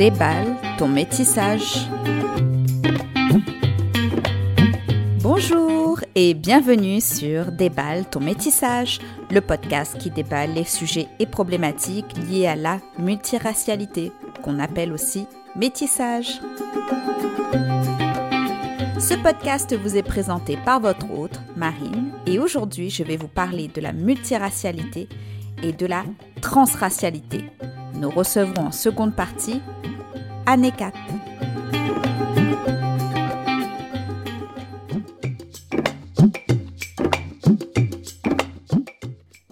Déballe ton métissage. Bonjour et bienvenue sur Déballe ton métissage, le podcast qui déballe les sujets et problématiques liés à la multiracialité, qu'on appelle aussi métissage. Ce podcast vous est présenté par votre hôte, Marine, et aujourd'hui je vais vous parler de la multiracialité et de la transracialité. Nous recevrons en seconde partie Annecath.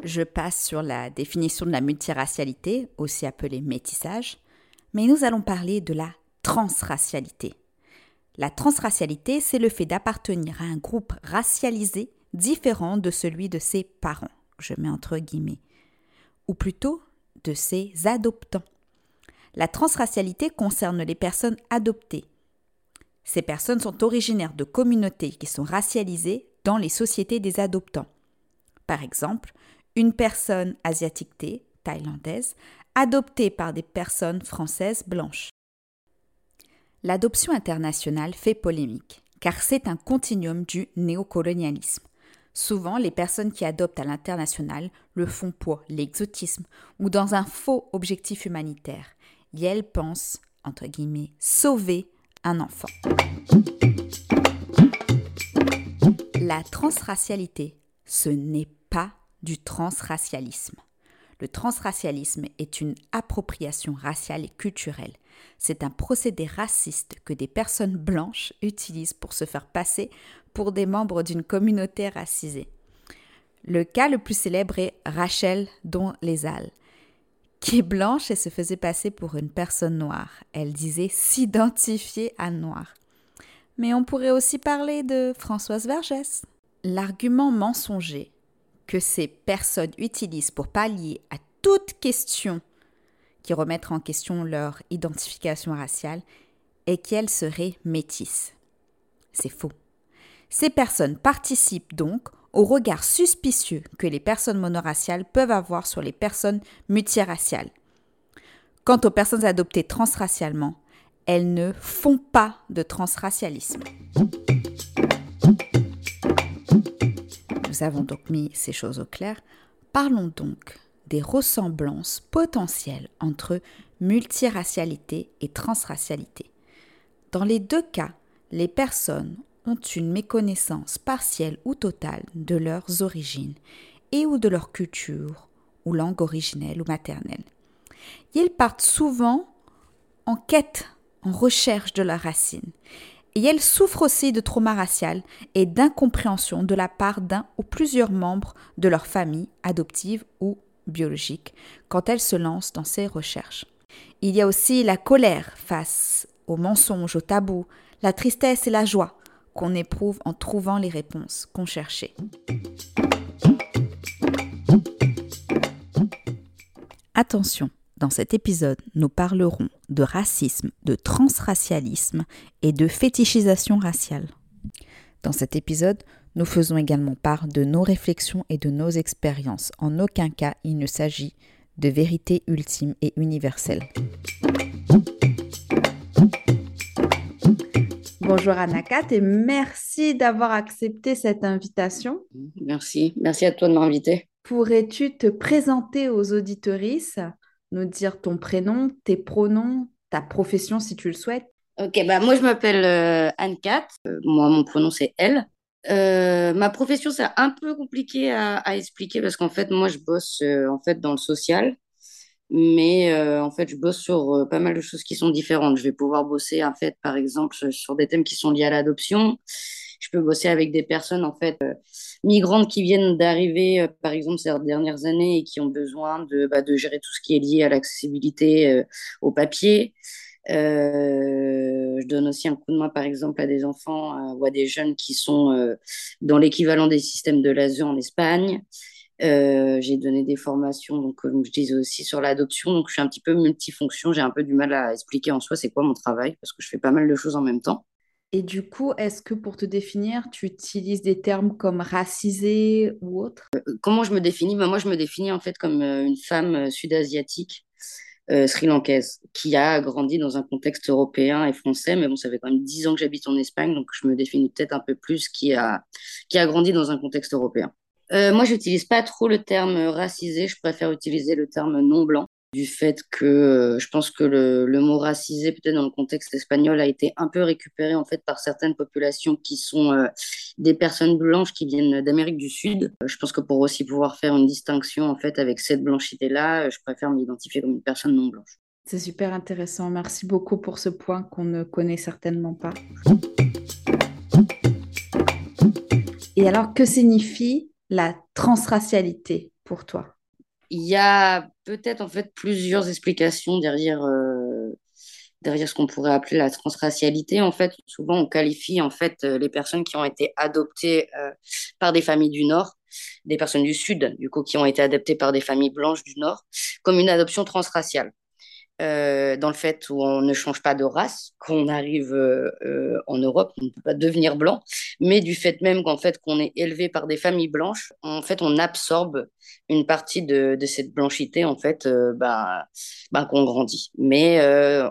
Je passe sur la définition de la multiracialité, aussi appelée métissage, mais nous allons parler de la transracialité. La transracialité, c'est le fait d'appartenir à un groupe racialisé différent de celui de ses parents, je mets entre guillemets, ou plutôt de ses adoptants. La transracialité concerne les personnes adoptées. Ces personnes sont originaires de communautés qui sont racialisées dans les sociétés des adoptants. Par exemple, une personne asiatique, thaïlandaise, adoptée par des personnes françaises blanches. L'adoption internationale fait polémique, car c'est un continuum du néocolonialisme. Souvent, les personnes qui adoptent à l'international le font pour l'exotisme ou dans un faux objectif humanitaire. Et elles pensent, entre guillemets, sauver un enfant. La transracialité, ce n'est pas du transracialisme. Le transracialisme est une appropriation raciale et culturelle. C'est un procédé raciste que des personnes blanches utilisent pour se faire passer pour des membres d'une communauté racisée. Le cas le plus célèbre est Rachel Dolezal, qui est blanche et se faisait passer pour une personne noire. Elle disait s'identifier à noir. Mais on pourrait aussi parler de Françoise Vergès. L'argument mensonger que ces personnes utilisent pour pallier à toute question qui remettent en question leur identification raciale est qu'elles seraient métisses. C'est faux. Ces personnes participent donc au regard suspicieux que les personnes monoraciales peuvent avoir sur les personnes multiraciales. Quant aux personnes adoptées transracialement, elles ne font pas de transracialisme. Nous avons donc mis ces choses au clair. Parlons donc des ressemblances potentielles entre multiracialité et transracialité. Dans les deux cas, les personnes ont une méconnaissance partielle ou totale de leurs origines et ou de leur culture ou langue originelle ou maternelle. Et elles partent souvent en quête, en recherche de leurs racines. Et elle souffre aussi de trauma racial et d'incompréhension de la part d'un ou plusieurs membres de leur famille adoptive ou biologique quand elle se lance dans ses recherches. Il y a aussi la colère face aux mensonges, aux tabous, la tristesse et la joie qu'on éprouve en trouvant les réponses qu'on cherchait. Attention! Dans cet épisode, nous parlerons de racisme, de transracialisme et de fétichisation raciale. Dans cet épisode, nous faisons également part de nos réflexions et de nos expériences. En aucun cas, il ne s'agit de vérité ultime et universelle. Bonjour Annecath et merci d'avoir accepté cette invitation. Merci à toi de m'inviter. Pourrais-tu te présenter aux auditrices? Nous dire ton prénom, tes pronoms, ta profession si tu le souhaites. Ok, bah moi je m'appelle Annecath, moi mon pronom c'est elle. Ma profession c'est un peu compliqué à expliquer parce qu'en fait moi je bosse en fait dans le social, mais en fait je bosse sur pas mal de choses qui sont différentes. Je vais pouvoir bosser en fait par exemple sur des thèmes qui sont liés à l'adoption. Je peux bosser avec des personnes en fait migrantes qui viennent d'arriver par exemple ces dernières années et qui ont besoin de gérer tout ce qui est lié à l'accessibilité au papier. Je donne aussi un coup de main par exemple à des enfants ou à des jeunes qui sont dans l'équivalent des systèmes de l'ASE en Espagne. J'ai donné des formations, donc, comme je disais aussi, sur l'adoption. Donc, je suis un petit peu multifonction. J'ai un peu du mal à expliquer en soi c'est quoi mon travail parce que je fais pas mal de choses en même temps. Et du coup, est-ce que pour te définir, tu utilises des termes comme racisé ou autre ? Comment je me définis ? Moi, je me définis en fait comme une femme sud-asiatique sri-lankaise, qui a grandi dans un contexte européen et français, mais bon, ça fait quand même 10 ans que j'habite en Espagne, donc je me définis peut-être un peu plus qui a grandi dans un contexte européen. Moi, je n'utilise pas trop le terme racisé, je préfère utiliser le terme non-blanc, du fait que je pense que le mot racisé, peut-être dans le contexte espagnol, a été un peu récupéré en fait par certaines populations qui sont des personnes blanches qui viennent d'Amérique du Sud. Je pense que pour aussi pouvoir faire une distinction en fait avec cette blanchité-là, je préfère m'identifier comme une personne non blanche. C'est super intéressant, merci beaucoup pour ce point qu'on ne connaît certainement pas. Et alors, que signifie la transracialité pour toi ? Il y a peut-être en fait plusieurs explications derrière ce qu'on pourrait appeler la transracialité. En fait, souvent on qualifie en fait les personnes qui ont été adoptées par des familles du Nord, des personnes du Sud, du coup qui ont été adoptées par des familles blanches du Nord, comme une adoption transraciale. Dans le fait où on ne change pas de race, qu'on arrive en Europe, on ne peut pas devenir blanc, mais du fait même qu'en fait qu'on est élevé par des familles blanches, en fait on absorbe une partie de cette blanchité en fait, qu'on grandit, mais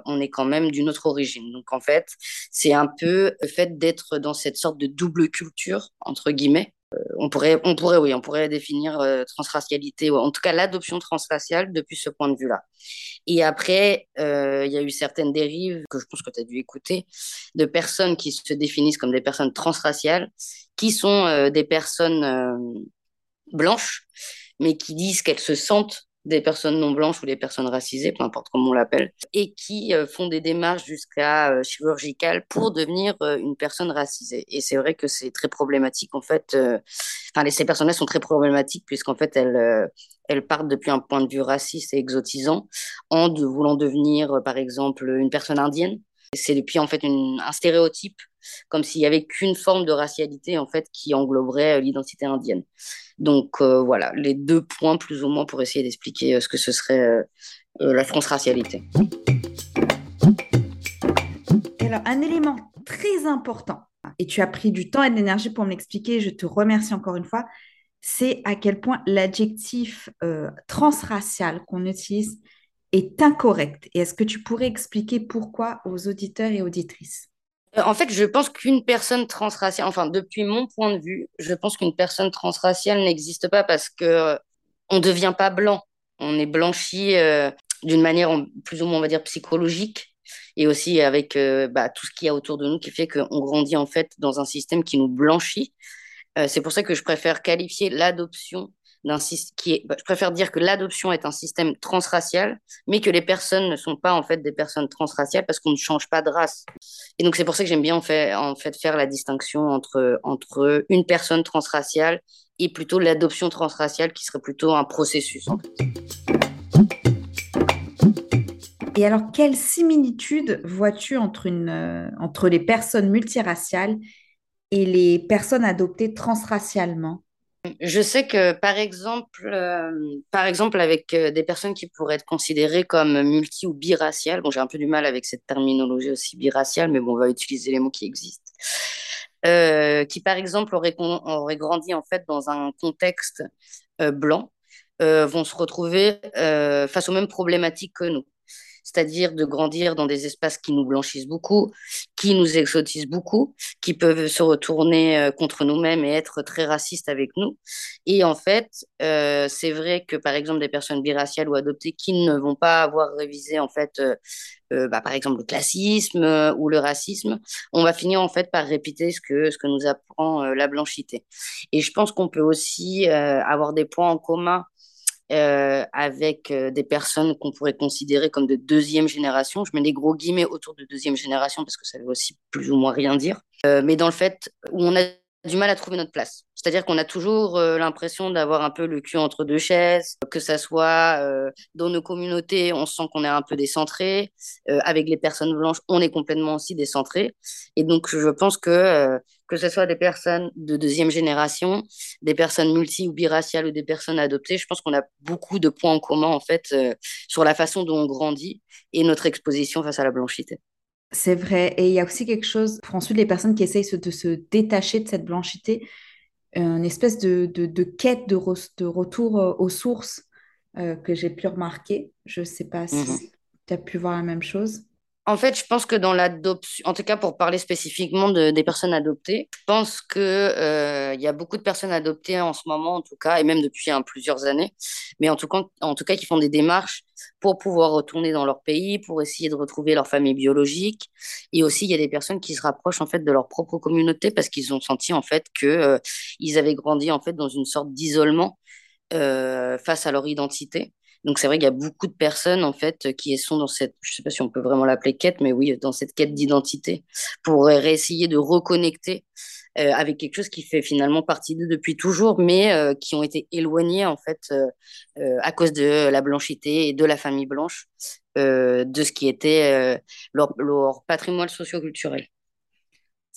on est quand même d'une autre origine. Donc en fait c'est un peu le fait d'être dans cette sorte de double culture entre guillemets. On pourrait définir transracialité, ou en tout cas l'adoption transraciale depuis ce point de vue-là. Et après, il y a eu certaines dérives, que je pense que tu as dû écouter, de personnes qui se définissent comme des personnes transraciales, qui sont des personnes blanches, mais qui disent qu'elles se sentent des personnes non blanches ou des personnes racisées, peu importe comment on l'appelle, et qui font des démarches jusqu'à chirurgicales pour devenir une personne racisée. Et c'est vrai que c'est très problématique, en fait. Ces personnes-là sont très problématiques, puisqu'en fait, elles partent depuis un point de vue raciste et exotisant, en voulant devenir, par exemple, une personne indienne. C'est depuis, en fait, un stéréotype, comme s'il n'y avait qu'une forme de racialité, en fait, qui engloberait l'identité indienne. Donc voilà, les deux points plus ou moins pour essayer d'expliquer ce que ce serait la transracialité. Alors, un élément très important, et tu as pris du temps et de l'énergie pour me l'expliquer, je te remercie encore une fois, c'est à quel point l'adjectif transracial qu'on utilise est incorrect. Et est-ce que tu pourrais expliquer pourquoi aux auditeurs et auditrices ? En fait, je pense qu'une personne transraciale, enfin, depuis mon point de vue, je pense qu'une personne transraciale n'existe pas parce qu'on ne devient pas blanc. On est blanchi d'une manière plus ou moins, on va dire, psychologique, et aussi avec tout ce qu'il y a autour de nous qui fait qu'on grandit en fait dans un système qui nous blanchit. C'est pour ça que je préfère qualifier l'adoption je préfère dire que l'adoption est un système transracial, mais que les personnes ne sont pas en fait des personnes transraciales parce qu'on ne change pas de race. Et donc c'est pour ça que j'aime bien en fait faire la distinction entre une personne transraciale et plutôt l'adoption transraciale, qui serait plutôt un processus. En fait. Et alors, quelle similitude vois-tu entre les personnes multiraciales et les personnes adoptées transracialement ? Je sais que, par exemple avec des personnes qui pourraient être considérées comme multi- ou biraciales, bon, j'ai un peu du mal avec cette terminologie aussi biraciale, mais bon, on va utiliser les mots qui existent, qui, par exemple, auraient grandi en fait dans un contexte blanc, vont se retrouver face aux mêmes problématiques que nous. C'est-à-dire de grandir dans des espaces qui nous blanchissent beaucoup, qui nous exotisent beaucoup, qui peuvent se retourner contre nous-mêmes et être très racistes avec nous. Et en fait, c'est vrai que, par exemple, des personnes biraciales ou adoptées qui ne vont pas avoir révisé, en fait, par exemple, le classisme ou le racisme, on va finir, en fait, par répéter ce que nous apprend la blanchité. Et je pense qu'on peut aussi avoir des points en commun avec des personnes qu'on pourrait considérer comme de deuxième génération. Je mets des gros guillemets autour de deuxième génération parce que ça veut aussi plus ou moins rien dire. Mais dans le fait où on a du mal à trouver notre place. C'est-à-dire qu'on a toujours l'impression d'avoir un peu le cul entre deux chaises, que ça soit dans nos communautés, on sent qu'on est un peu décentré. Avec les personnes blanches, on est complètement aussi décentré. Et donc, je pense que ce soit des personnes de deuxième génération, des personnes multi- ou biraciales ou des personnes adoptées, je pense qu'on a beaucoup de points en commun en fait sur la façon dont on grandit et notre exposition face à la blanchité. C'est vrai, et il y a aussi quelque chose, pour ensuite les personnes qui essayent de se détacher de cette blanchité, une espèce de quête de retour aux sources que j'ai pu remarquer. Je ne sais pas si tu as pu voir la même chose. En fait, je pense que dans l'adoption, en tout cas pour parler spécifiquement des personnes adoptées, je pense qu'il y a beaucoup de personnes adoptées en ce moment, en tout cas, et même depuis plusieurs années, mais en tout cas qui font des démarches pour pouvoir retourner dans leur pays, pour essayer de retrouver leur famille biologique. Et aussi, il y a des personnes qui se rapprochent en fait de leur propre communauté parce qu'ils ont senti en fait qu'ils avaient grandi en fait dans une sorte d'isolement face à leur identité. Donc, c'est vrai qu'il y a beaucoup de personnes, en fait, qui sont dans cette, je ne sais pas si on peut vraiment l'appeler quête, mais oui, dans cette quête d'identité, pour essayer de reconnecter avec quelque chose qui fait finalement partie d'eux depuis toujours, mais qui ont été éloignés, en fait, à cause de la blanchité et de la famille blanche, de ce qui était leur patrimoine socioculturel.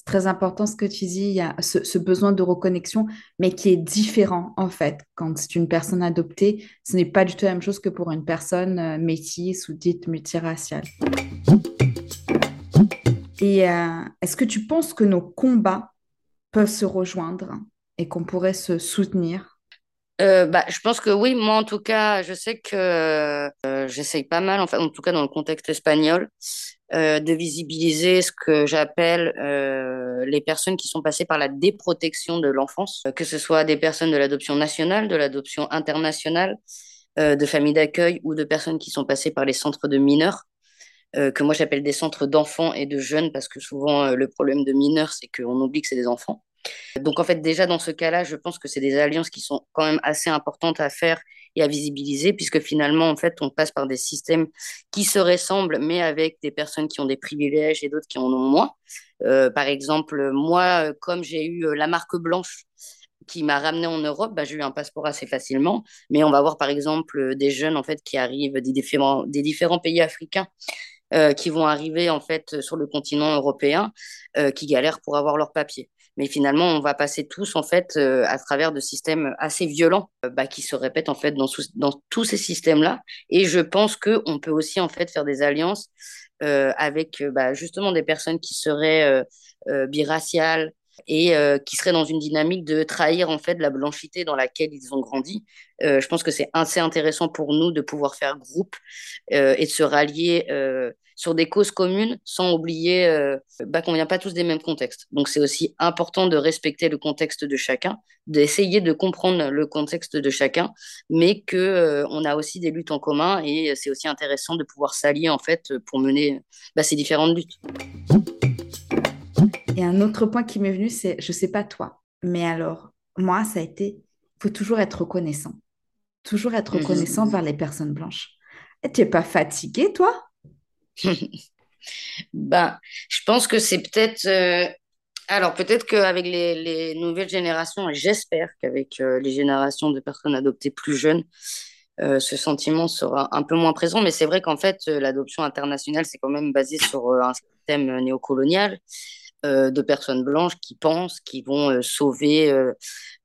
C'est très important ce que tu dis, il y a ce besoin de reconnexion, mais qui est différent en fait. Quand c'est une personne adoptée, ce n'est pas du tout la même chose que pour une personne métisse ou dite multiraciale. Et est-ce que tu penses que nos combats peuvent se rejoindre et qu'on pourrait se soutenir ? Je pense que oui, moi en tout cas, je sais que j'essaye pas mal, en tout cas dans le contexte espagnol, de visibiliser ce que j'appelle les personnes qui sont passées par la déprotection de l'enfance, que ce soit des personnes de l'adoption nationale, de l'adoption internationale, de familles d'accueil ou de personnes qui sont passées par les centres de mineurs, que moi j'appelle des centres d'enfants et de jeunes parce que souvent le problème de mineurs c'est qu'on oublie que c'est des enfants. Donc en fait déjà dans ce cas-là je pense que c'est des alliances qui sont quand même assez importantes à faire et à visibiliser, puisque finalement, en fait, on passe par des systèmes qui se ressemblent, mais avec des personnes qui ont des privilèges et d'autres qui en ont moins. Par exemple, moi, comme j'ai eu la marque blanche qui m'a ramenée en Europe, j'ai eu un passeport assez facilement, mais on va voir, par exemple, des jeunes, en fait, qui arrivent des différents pays africains qui vont arriver, en fait, sur le continent européen, qui galèrent pour avoir leurs papiers. Mais finalement, on va passer tous, en fait, à travers de systèmes assez violents qui se répètent, en fait, dans tous ces systèmes-là. Et je pense qu'on peut aussi, en fait, faire des alliances avec, justement, des personnes qui seraient biraciales et qui seraient dans une dynamique de trahir, en fait, la blanchité dans laquelle ils ont grandi. Je pense que c'est assez intéressant pour nous de pouvoir faire groupe et de se rallier sur des causes communes, sans oublier qu'on ne vient pas tous des mêmes contextes. Donc, c'est aussi important de respecter le contexte de chacun, d'essayer de comprendre le contexte de chacun, mais qu'on a aussi des luttes en commun et c'est aussi intéressant de pouvoir s'allier, en fait, pour mener ces différentes luttes. Et un autre point qui m'est venu, c'est, je ne sais pas toi, mais alors, moi, ça a été, il faut toujours être reconnaissant. Toujours être reconnaissant vers les personnes blanches. Et tu n'es pas fatiguée, toi ? Je pense que c'est peut-être peut-être qu'avec les nouvelles générations, et j'espère qu'avec les générations de personnes adoptées plus jeunes, ce sentiment sera un peu moins présent, mais c'est vrai qu'en fait l'adoption internationale c'est quand même basé sur un système néocolonial de personnes blanches qui pensent qu'ils vont sauver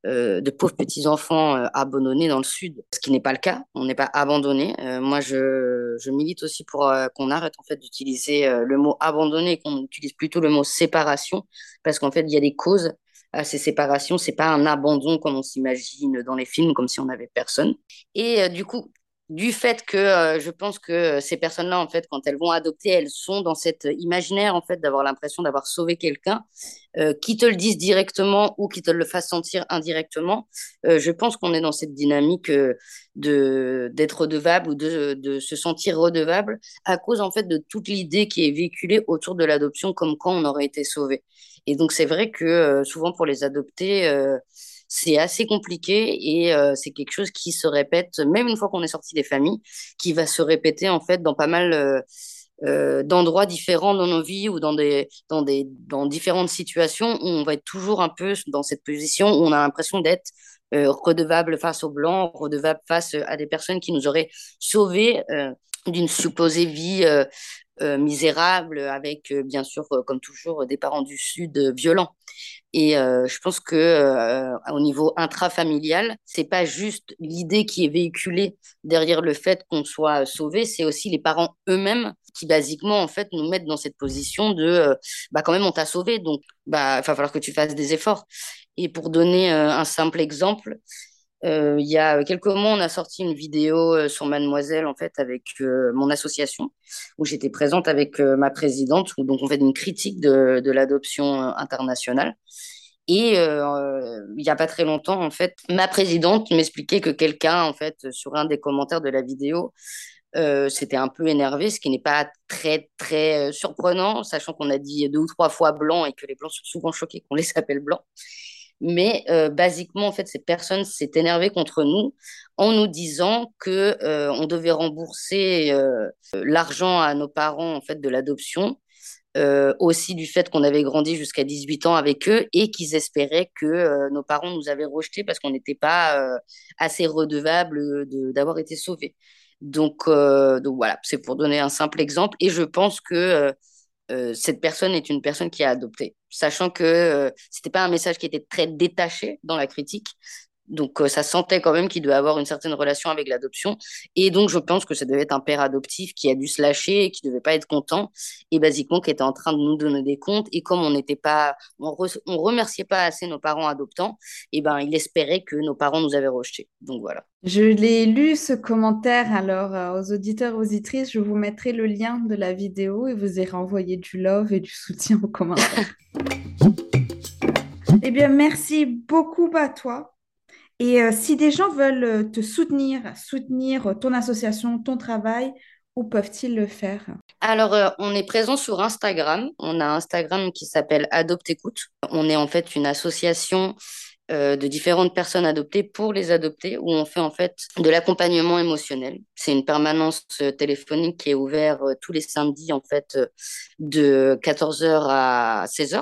de pauvres petits-enfants abandonnés dans le Sud, ce qui n'est pas le cas, on n'est pas abandonné. Moi, je milite aussi pour qu'on arrête en fait, d'utiliser le mot « abandonné » et qu'on utilise plutôt le mot « séparation » parce qu'en fait, il y a des causes à ces séparations. Ce n'est pas un abandon comme on s'imagine dans les films, comme si on n'avait personne. Et du coup, du fait que je pense que ces personnes-là, en fait, quand elles vont adopter, elles sont dans cet imaginaire, en fait, d'avoir l'impression d'avoir sauvé quelqu'un, qui te le disent directement ou qui te le fassent sentir indirectement. Je pense qu'on est dans cette dynamique d'être redevable ou de se sentir redevable à cause, en fait, de toute l'idée qui est véhiculée autour de l'adoption comme quand on aurait été sauvé. Et donc, c'est vrai que souvent, pour les adoptés, c'est assez compliqué et c'est quelque chose qui se répète, même une fois qu'on est sorti des familles, qui va se répéter en fait dans pas mal d'endroits différents dans nos vies ou dans différentes situations où on va être toujours un peu dans cette position où on a l'impression d'être redevable face aux Blancs, redevable face à des personnes qui nous auraient sauvés d'une supposée vie misérable avec, bien sûr, comme toujours, des parents du Sud violents. Et je pense que au niveau intrafamilial, c'est pas juste l'idée qui est véhiculée derrière le fait qu'on soit sauvé, c'est aussi les parents eux-mêmes qui basiquement en fait nous mettent dans cette position de quand même on t'a sauvé, donc il va falloir que tu fasses des efforts. Et pour donner un simple exemple, Il y a quelques mois, on a sorti une vidéo sur Madmoizelle, en fait, avec mon association, où j'étais présente avec ma présidente, où donc on fait une critique de l'adoption internationale. Et il n'y a pas très longtemps, en fait, ma présidente m'expliquait que quelqu'un, en fait, sur un des commentaires de la vidéo, s'était un peu énervé, ce qui n'est pas très, très surprenant, sachant qu'on a dit 2 ou 3 fois blanc et que les blancs sont souvent choqués qu'on les appelle blancs. Mais basiquement, en fait, cette personne s'est énervée contre nous en nous disant que on devait rembourser l'argent à nos parents, en fait, de l'adoption, aussi du fait qu'on avait grandi jusqu'à 18 ans avec eux et qu'ils espéraient que nos parents nous avaient rejetés parce qu'on n'était pas assez redevables d'avoir été sauvés. Donc voilà, c'est pour donner un simple exemple. Et je pense que cette personne est une personne qui a adopté, sachant que c'était pas un message qui était très détaché dans la critique, donc ça sentait quand même qu'il devait avoir une certaine relation avec l'adoption, et donc je pense que ça devait être un père adoptif qui a dû se lâcher et qui devait pas être content, et basiquement qui était en train de nous donner des comptes, et comme on remerciait pas assez nos parents adoptants, et ben il espérait que nos parents nous avaient rejetés, donc voilà. Je l'ai lu, ce commentaire, alors aux auditeurs, aux auditrices, je vous mettrai le lien de la vidéo et vous irez envoyer du love et du soutien aux commentaires. Eh bien, merci beaucoup à toi. Et si des gens veulent te soutenir ton association, ton travail, où peuvent-ils le faire? Alors, on est présent sur Instagram. On a un Instagram qui s'appelle Adopte Écoute. On est en fait une association de différentes personnes adoptées pour les adopter, où on fait en fait de l'accompagnement émotionnel. C'est une permanence téléphonique qui est ouverte tous les samedis, en fait, de 14h à 16h.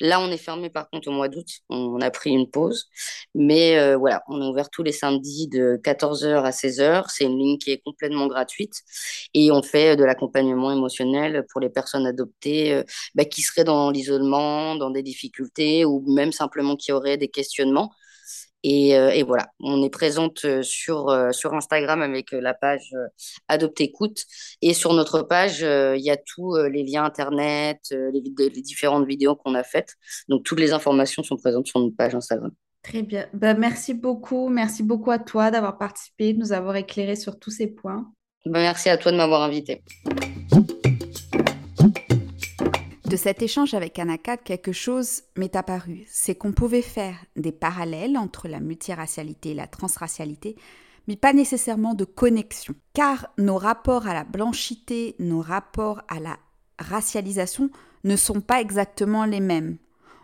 Là, on est fermé par contre au mois d'août, on a pris une pause, mais voilà, on est ouvert tous les samedis de 14h à 16h, c'est une ligne qui est complètement gratuite et on fait de l'accompagnement émotionnel pour les personnes adoptées qui seraient dans l'isolement, dans des difficultés ou même simplement qui auraient des questionnements. Et voilà, on est présente sur Instagram avec la page Adopte Écoute. Et sur notre page, il y a tous les liens Internet, les différentes vidéos qu'on a faites. Donc, toutes les informations sont présentes sur notre page Instagram. Très bien. Merci beaucoup à toi d'avoir participé, de nous avoir éclairé sur tous ces points. Merci à toi de m'avoir invité. De cet échange avec Annecath, quelque chose m'est apparu. C'est qu'on pouvait faire des parallèles entre la multiracialité et la transracialité, mais pas nécessairement de connexion. Car nos rapports à la blanchité, nos rapports à la racialisation ne sont pas exactement les mêmes.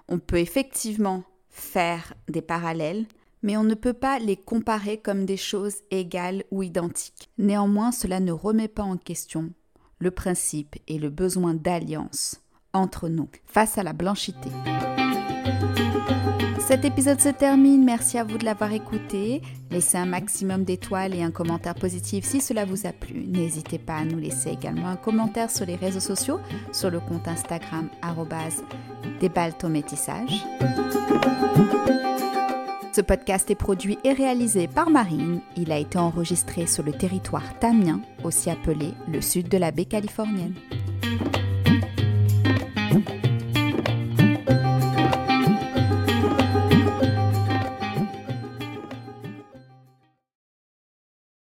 On peut effectivement faire des parallèles, mais on ne peut pas les comparer comme des choses égales ou identiques. Néanmoins, cela ne remet pas en question le principe et le besoin d'alliance entre nous, face à la blanchité. Cet épisode se termine, merci à vous de l'avoir écouté. Laissez un maximum d'étoiles et un commentaire positif si cela vous a plu. N'hésitez pas à nous laisser également un commentaire sur les réseaux sociaux, sur le compte Instagram @déballetonmétissage. Ce podcast est produit et réalisé par Marine. Il a été enregistré sur le territoire tamien, aussi appelé le sud de la baie californienne.